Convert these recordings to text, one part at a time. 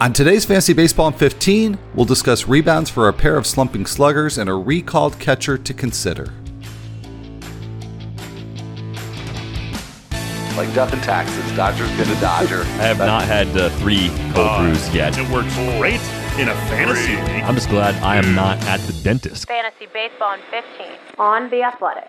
On today's Fantasy Baseball in 15, we'll discuss rebounds for a pair of slumping sluggers and a recalled catcher to consider. Like death and taxes, Dodger's gonna Dodger. I have not had three cold brews yet. It worked great in a fantasy league. I'm just glad I am not at the dentist. Fantasy Baseball in 15 on The Athletic.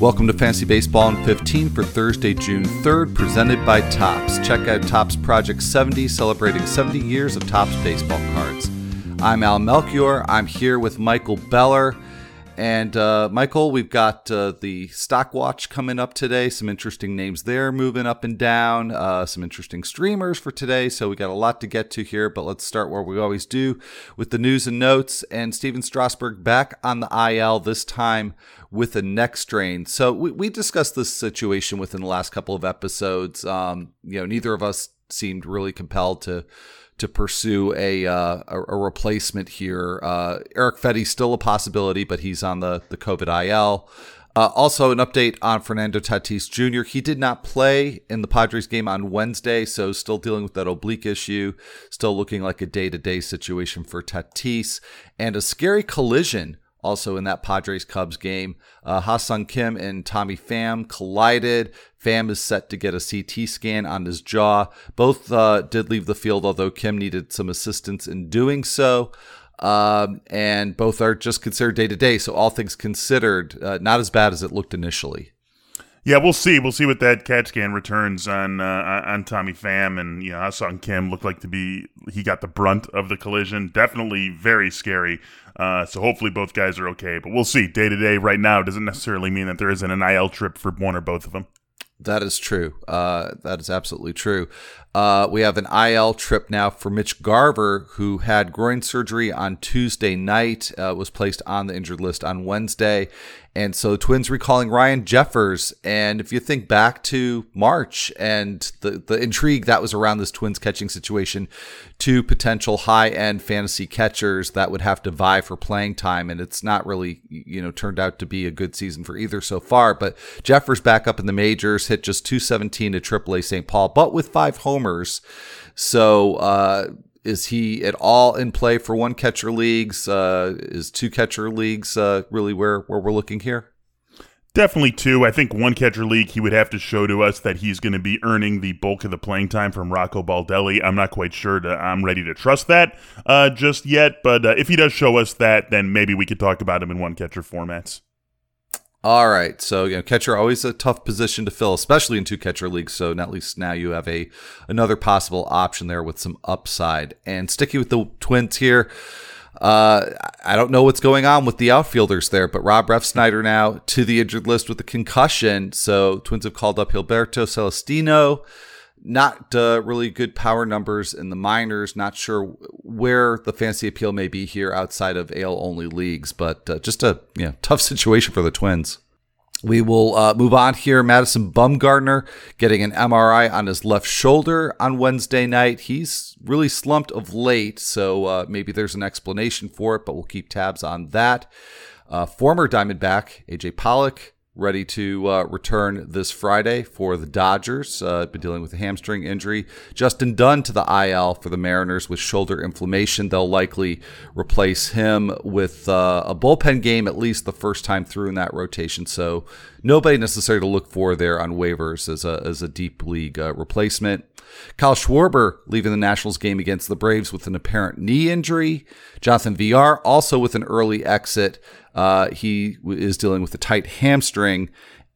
Welcome to Fantasy Baseball in 15 for Thursday, June 3rd, presented by Topps. Check out Topps Project 70, celebrating 70 years of Topps baseball cards. I'm Al Melchior. I'm here with Michael Beller. And Michael, we've got the Stock Watch coming up today. Some interesting names there moving up and down. Some interesting streamers for today. So we got a lot to get to here, but let's start where we always do with the news and notes. And Steven Strasburg back on the IL this time with a neck strain. So we discussed this situation within the last couple of episodes. Neither of us seemed really compelled to pursue a replacement here. Eric Fetti still a possibility, but he's on the COVID IL. Also, an update on Fernando Tatis Jr. He did not play in the Padres game on Wednesday, so still dealing with that oblique issue, still looking like a day-to-day situation for Tatis. And a scary collision also in that Padres-Cubs game. Ha-Seong Kim and Tommy Pham collided. Pham is set to get a CT scan on his jaw. Both did leave the field, although Kim needed some assistance in doing so. And both are just considered day-to-day, so all things considered, not as bad as it looked initially. Yeah, we'll see. We'll see what that CAT scan returns on Tommy Pham, and Ha-Seong Kim looked like he got the brunt of the collision. Definitely very scary. So hopefully both guys are okay, but we'll see. Day to day right now doesn't necessarily mean that there isn't an IL trip for one or both of them. That is true. That is absolutely true. We have an IL trip now for Mitch Garver, who had groin surgery on Tuesday night, was placed on the injured list on Wednesday. And so the Twins recalling Ryan Jeffers. And if you think back to March and the intrigue that was around this Twins catching situation, two potential high-end fantasy catchers that would have to vie for playing time. And it's not really, turned out to be a good season for either so far. But Jeffers back up in the majors, hit just 217 at AAA St. Paul, but with 5 homers. So, is he at all in play for one catcher leagues? Is two catcher leagues really where we're looking here? Definitely two. I think one catcher league, he would have to show to us that he's going to be earning the bulk of the playing time from Rocco Baldelli. I'm not quite sure I'm ready to trust that just yet. But if he does show us that, then maybe we could talk about him in one catcher formats. All right, so catcher always a tough position to fill, especially in two catcher leagues. So at least now you have another possible option there with some upside. And sticking with the Twins here, I don't know what's going on with the outfielders there, but Rob Refsnyder now to the injured list with a concussion. So Twins have called up Gilberto Celestino. Not really good power numbers in the minors. Not sure where the fantasy appeal may be here outside of AL-only leagues, but just a tough situation for the Twins. We will move on here. Madison Bumgarner getting an MRI on his left shoulder on Wednesday night. He's really slumped of late, so maybe there's an explanation for it, but we'll keep tabs on that. Former Diamondback AJ Pollock ready to return this Friday for the Dodgers. Been dealing with a hamstring injury. Justin Dunn to the IL for the Mariners with shoulder inflammation. They'll likely replace him with a bullpen game at least the first time through in that rotation. So nobody necessary to look for there on waivers as a deep league replacement. Kyle Schwarber leaving the Nationals game against the Braves with an apparent knee injury. Jonathan Villar also with an early exit. He is dealing with a tight hamstring.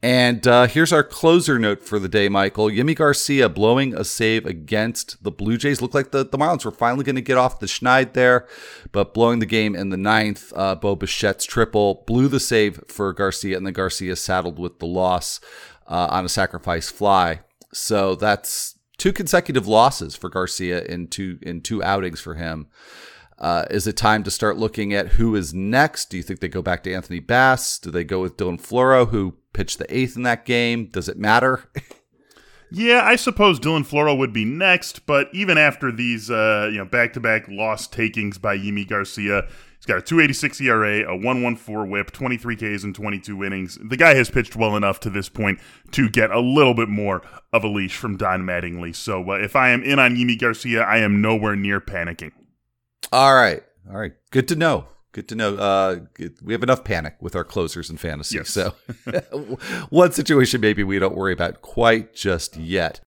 And here's our closer note for the day, Michael. Yimi Garcia blowing a save against the Blue Jays. Looked like the Marlins were finally going to get off the schneid there, but blowing the game in the ninth. Bo Bichette's triple blew the save for Garcia, and then Garcia saddled with the loss on a sacrifice fly. So that's two consecutive losses for Garcia in two outings for him. Is it time to start looking at who is next? Do you think they go back to Anthony Bass? Do they go with Dylan Floro, who pitched the eighth in that game? Does it matter? Yeah, I suppose Dylan Floro would be next, but even after these back-to-back loss takings by Yimi Garcia, he's got a 2.86 ERA, a 1.14 whip, 23 Ks in 22 innings. The guy has pitched well enough to this point to get a little bit more of a leash from Don Mattingly. So if I am in on Yimi Garcia, I am nowhere near panicking. All right. Good to know. We have enough panic with our closers in fantasy. Yes. So one situation maybe we don't worry about quite just yet.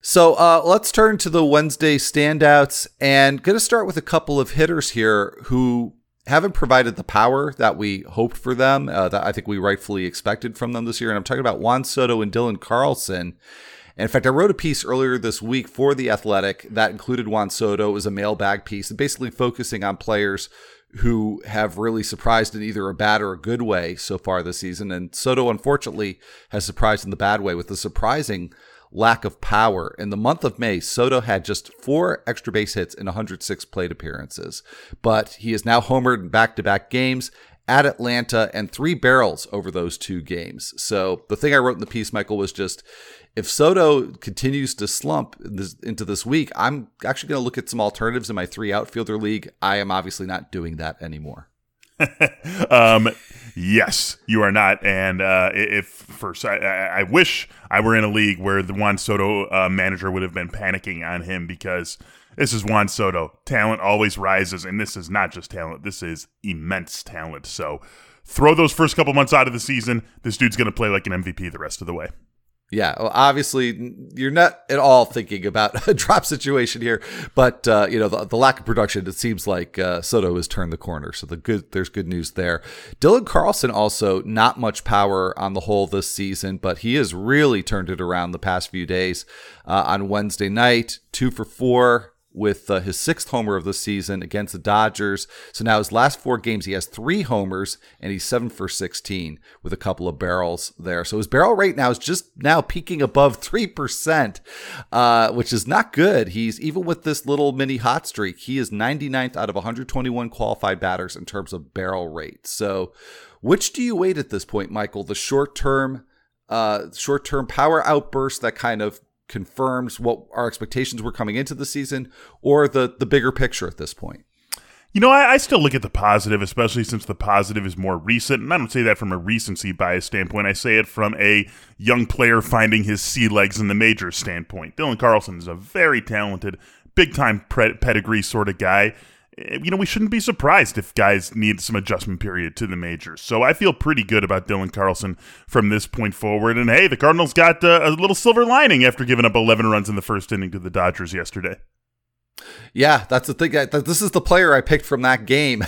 So let's turn to the Wednesday standouts, and going to start with a couple of hitters here who haven't provided the power that we hoped for them, that I think we rightfully expected from them this year. And I'm talking about Juan Soto and Dylan Carlson. And in fact, I wrote a piece earlier this week for The Athletic that included Juan Soto as a mailbag piece, and basically focusing on players who have really surprised in either a bad or a good way so far this season. And Soto, unfortunately, has surprised in the bad way with a surprising lack of power. In the month of May, Soto had just 4 extra base hits in 106 plate appearances, but he is now homered in back-to-back games at Atlanta and 3 barrels over those 2 games. So the thing I wrote in the piece, Michael, was just, if Soto continues to slump into this week, I'm actually going to look at some alternatives in my 3 outfielder league. I am obviously not doing that anymore. Yes, you are not. And I wish I were in a league where the Juan Soto manager would have been panicking on him, because this is Juan Soto. Talent always rises, and this is not just talent. This is immense talent. So throw those first couple months out of the season. This dude's going to play like an MVP the rest of the way. Yeah, well, obviously, you're not at all thinking about a drop situation here, but the lack of production, it seems like Soto has turned the corner, so there's good news there. Dylan Carlson also, not much power on the whole this season, but he has really turned it around the past few days. On Wednesday night, 2 for 4. With his 6th homer of the season against the Dodgers. So now his last 4 games, he has 3 homers, and he's 7 for 16 with a couple of barrels there. So his barrel rate now is just now peaking above 3%, which is not good. He's, even with this little mini hot streak, he is 99th out of 121 qualified batters in terms of barrel rate. So which do you wait at this point, Michael? The short-term power outburst that kind of confirms what our expectations were coming into the season, or the bigger picture at this point? You know, I still look at the positive, especially since the positive is more recent. And I don't say that from a recency bias standpoint. I say it from a young player finding his sea legs in the majors standpoint. Dylan Carlson is a very talented, big-time pedigree sort of guy. You know, we shouldn't be surprised if guys need some adjustment period to the majors. So I feel pretty good about Dylan Carlson from this point forward. And hey, the Cardinals got a little silver lining after giving up 11 runs in the first inning to the Dodgers yesterday. Yeah, that's the thing. This is the player I picked from that game,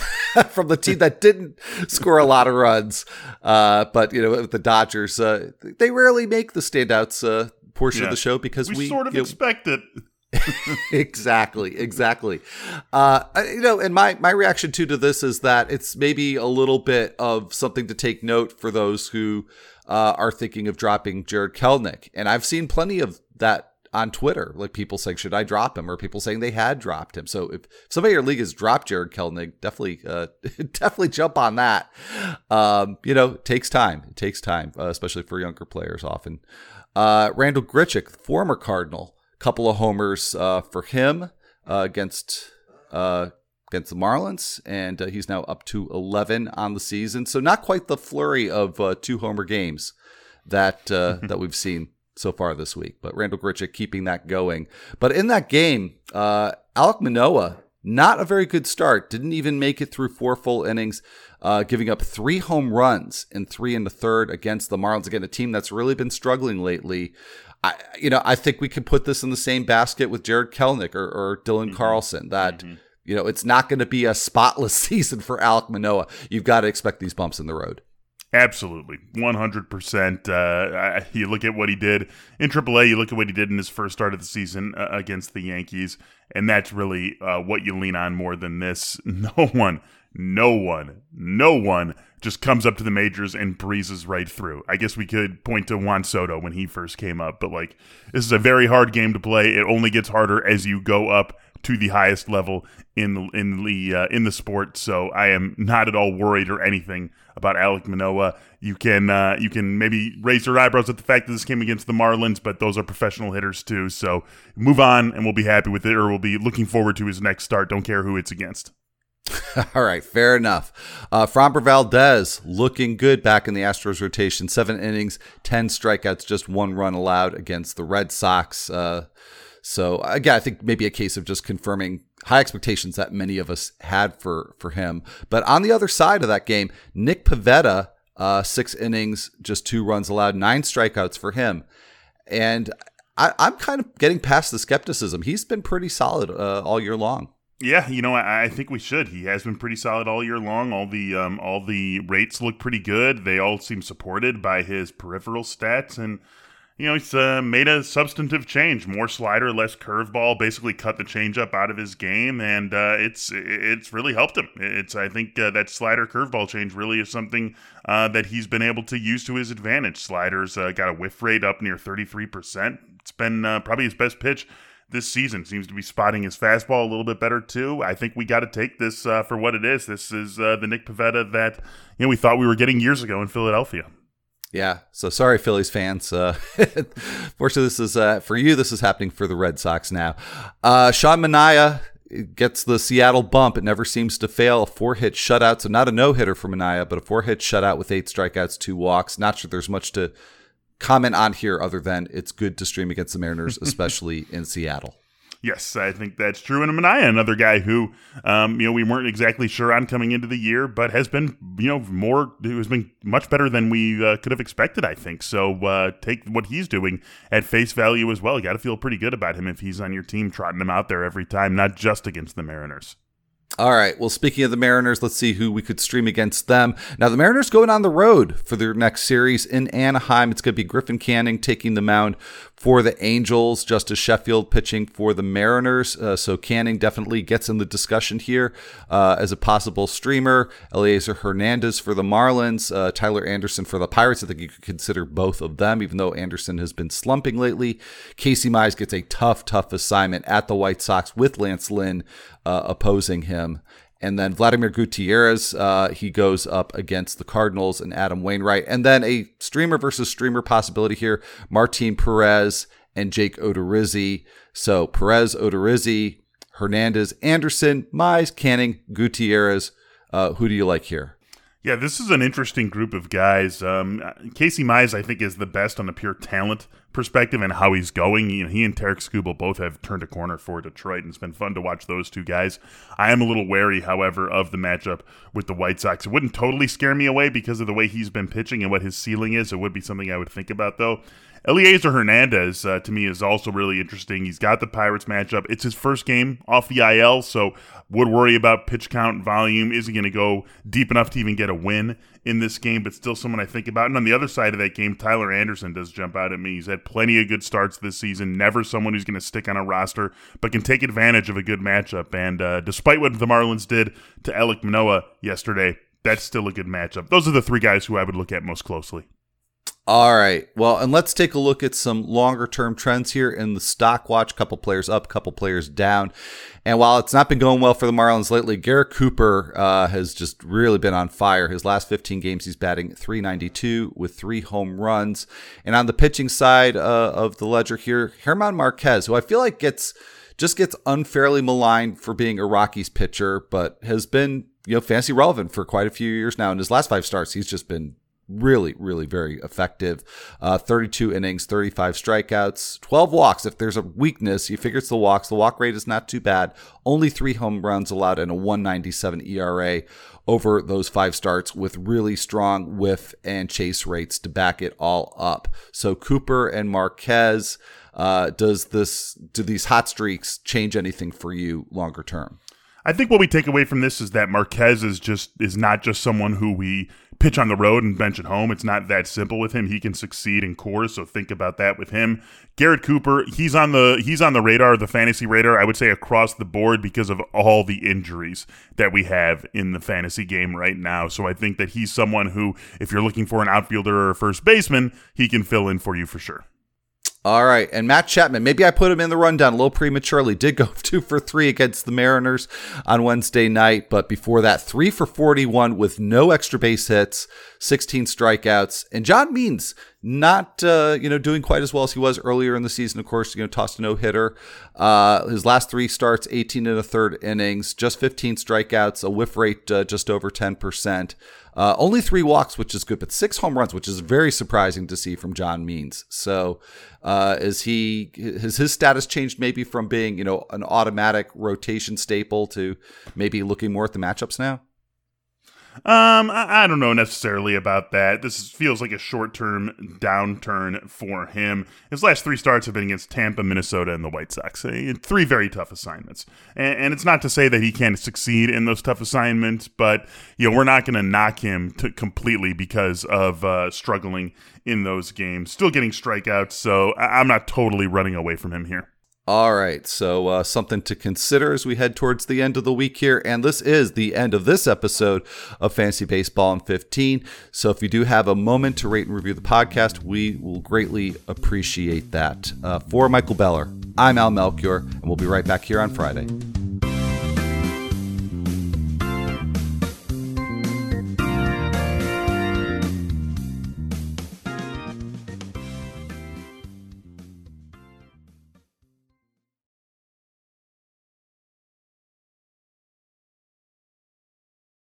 from the team that didn't score a lot of runs. But, the Dodgers, they rarely make the standouts portion of the show, because we sort of expect it. Exactly. And my reaction to this is that it's maybe a little bit of something to take note for those who are thinking of dropping Jared Kelenic. And I've seen plenty of that on Twitter, like people saying, should I drop him? Or people saying they had dropped him. So if somebody in your league has dropped Jared Kelenic, definitely jump on that. It takes time. Especially for younger players often. Randall Grichuk, former Cardinal, couple of homers for him against the Marlins, and he's now up to 11 on the season. So not quite the flurry of 2 homer games that we've seen so far this week. But Randall Grichuk keeping that going. But in that game, Alek Manoah, not a very good start. Didn't even make it through 4 full innings, giving up 3 home runs in 3 1/3 against the Marlins. Again, a team that's really been struggling lately. I think we could put this in the same basket with Jared Kelenic or Dylan Carlson, that, it's not going to be a spotless season for Alek Manoah. You've got to expect these bumps in the road. Absolutely. 100%. You look at what he did in AAA, you look at what he did in his first start of the season against the Yankees, and that's really what you lean on more than this. No one just comes up to the majors and breezes right through. I guess we could point to Juan Soto when he first came up, but this is a very hard game to play. It only gets harder as you go up to the highest level in the sport. So I am not at all worried or anything about Alek Manoah. You can maybe raise your eyebrows at the fact that this came against the Marlins, but those are professional hitters too. So move on, and we'll be happy with it, or we'll be looking forward to his next start. Don't care who it's against. All right, fair enough. Framber Valdez looking good back in the Astros rotation. 7 innings, 10 strikeouts, just 1 run allowed against the Red Sox. So again, I think maybe a case of just confirming high expectations that many of us had for him. But on the other side of that game, Nick Pivetta, 6 innings, just 2 runs allowed, 9 strikeouts for him. And I'm kind of getting past the skepticism. He's been pretty solid all year long. Yeah, I think we should. He has been pretty solid all year long. All the rates look pretty good. They all seem supported by his peripheral stats, and he's made a substantive change: more slider, less curveball. Basically, cut the changeup out of his game, and it's really helped him. I think that slider curveball change really is something that he's been able to use to his advantage. Sliders got a whiff rate up near 33%. It's been probably his best pitch this season. Seems to be spotting his fastball a little bit better too. I think we got to take this for what it is. This is the Nick Pivetta that we thought we were getting years ago in Philadelphia. Yeah, so sorry, Phillies fans. Fortunately, this is for you. This is happening for the Red Sox now. Sean Manaea gets the Seattle bump. It never seems to fail. A 4-hit shutout, so not a no-hitter for Manaea, but a 4-hit shutout with 8 strikeouts, 2 walks. Not sure there's much to comment on here other than it's good to stream against the Mariners, especially in Seattle. Yes, I think that's true. And Manaea, another guy who, we weren't exactly sure on coming into the year, but has been, has been much better than we could have expected, I think. So take what he's doing at face value as well. You got to feel pretty good about him if he's on your team, trotting him out there every time, not just against the Mariners. All right. Well, speaking of the Mariners, let's see who we could stream against them. Now, the Mariners going on the road for their next series in Anaheim. It's going to be Griffin Canning taking the mound for the Angels, Justice Sheffield pitching for the Mariners. So Canning definitely gets in the discussion here as a possible streamer. Eliezer Hernandez for the Marlins, Tyler Anderson for the Pirates. I think you could consider both of them, even though Anderson has been slumping lately. Casey Mize gets a tough assignment at the White Sox with Lance Lynn opposing him. And then Vladimir Gutierrez, he goes up against the Cardinals and Adam Wainwright. And then a streamer versus streamer possibility here, Martin Perez and Jake Odorizzi. So Perez, Odorizzi, Hernandez, Anderson, Mize, Canning, Gutierrez. Who do you like here? Yeah, this is an interesting group of guys. Casey Mize, I think, is the best on a pure talent perspective and how he's going. He and Tarek Skubal both have turned a corner for Detroit, and it's been fun to watch those two guys. I am a little wary, however, of the matchup with the White Sox. It wouldn't totally scare me away because of the way he's been pitching and what his ceiling is. It would be something I would think about, though. Eliezer Hernandez, to me, is also really interesting. He's got the Pirates matchup. It's his first game off the IL, so would worry about pitch count and volume. Is he going to go deep enough to even get a win in this game? But still someone I think about. And on the other side of that game, Tyler Anderson does jump out at me. He's had plenty of good starts this season. Never someone who's going to stick on a roster, but can take advantage of a good matchup. And despite what the Marlins did to Alek Manoah yesterday, that's still a good matchup. Those are the three guys who I would look at most closely. All right. Well, and let's take a look at some longer term trends here in the stock watch. Couple players up, couple players down. And while it's not been going well for the Marlins lately, Garrett Cooper has just really been on fire. His last 15 games, he's batting .392 with 3 home runs. And on the pitching side of the ledger here, Germán Marquez, who I feel like gets unfairly maligned for being a Rockies pitcher, but has been, fantasy relevant for quite a few years now. In his last 5 starts, he's just been really, really very effective. 32 innings, 35 strikeouts, 12 walks. If there's a weakness, you figure it's the walks. The walk rate is not too bad. Only 3 home runs allowed and a 1.97 ERA over those 5 starts with really strong whiff and chase rates to back it all up. So Cooper and Marquez, do these hot streaks change anything for you longer term? I think what we take away from this is that Marquez is not just someone who we pitch on the road and bench at home. It's not that simple with him. He can succeed in Coors, so think about that with him. Garrett Cooper, he's on the radar, the fantasy radar, I would say, across the board because of all the injuries that we have in the fantasy game right now. So I think that he's someone who, if you're looking for an outfielder or a first baseman, he can fill in for you for sure. All right, and Matt Chapman, maybe I put him in the rundown a little prematurely, did go 2-for-3 against the Mariners on Wednesday night, but before that, 3-for-41 with no extra base hits, 16 strikeouts, and John Means not doing quite as well as he was earlier in the season. Of course, tossed a no-hitter. His last three starts, 18 1/3 innings, just 15 strikeouts, a whiff rate just over 10%. Only 3 walks, which is good, but 6 home runs, which is very surprising to see from John Means. So has his status changed maybe from being, an automatic rotation staple to maybe looking more at the matchups now? I don't know necessarily about that. This feels like a short-term downturn for him. His last 3 starts have been against Tampa, Minnesota, and the White Sox. 3 very tough assignments. And it's not to say that he can't succeed in those tough assignments, but we're not going to knock him completely because of struggling in those games. Still getting strikeouts, so I'm not totally running away from him here. All right, so something to consider as we head towards the end of the week here. And this is the end of this episode of Fantasy Baseball in 15. So if you do have a moment to rate and review the podcast, we will greatly appreciate that. For Michael Beller, I'm Al Melchior, and we'll be right back here on Friday.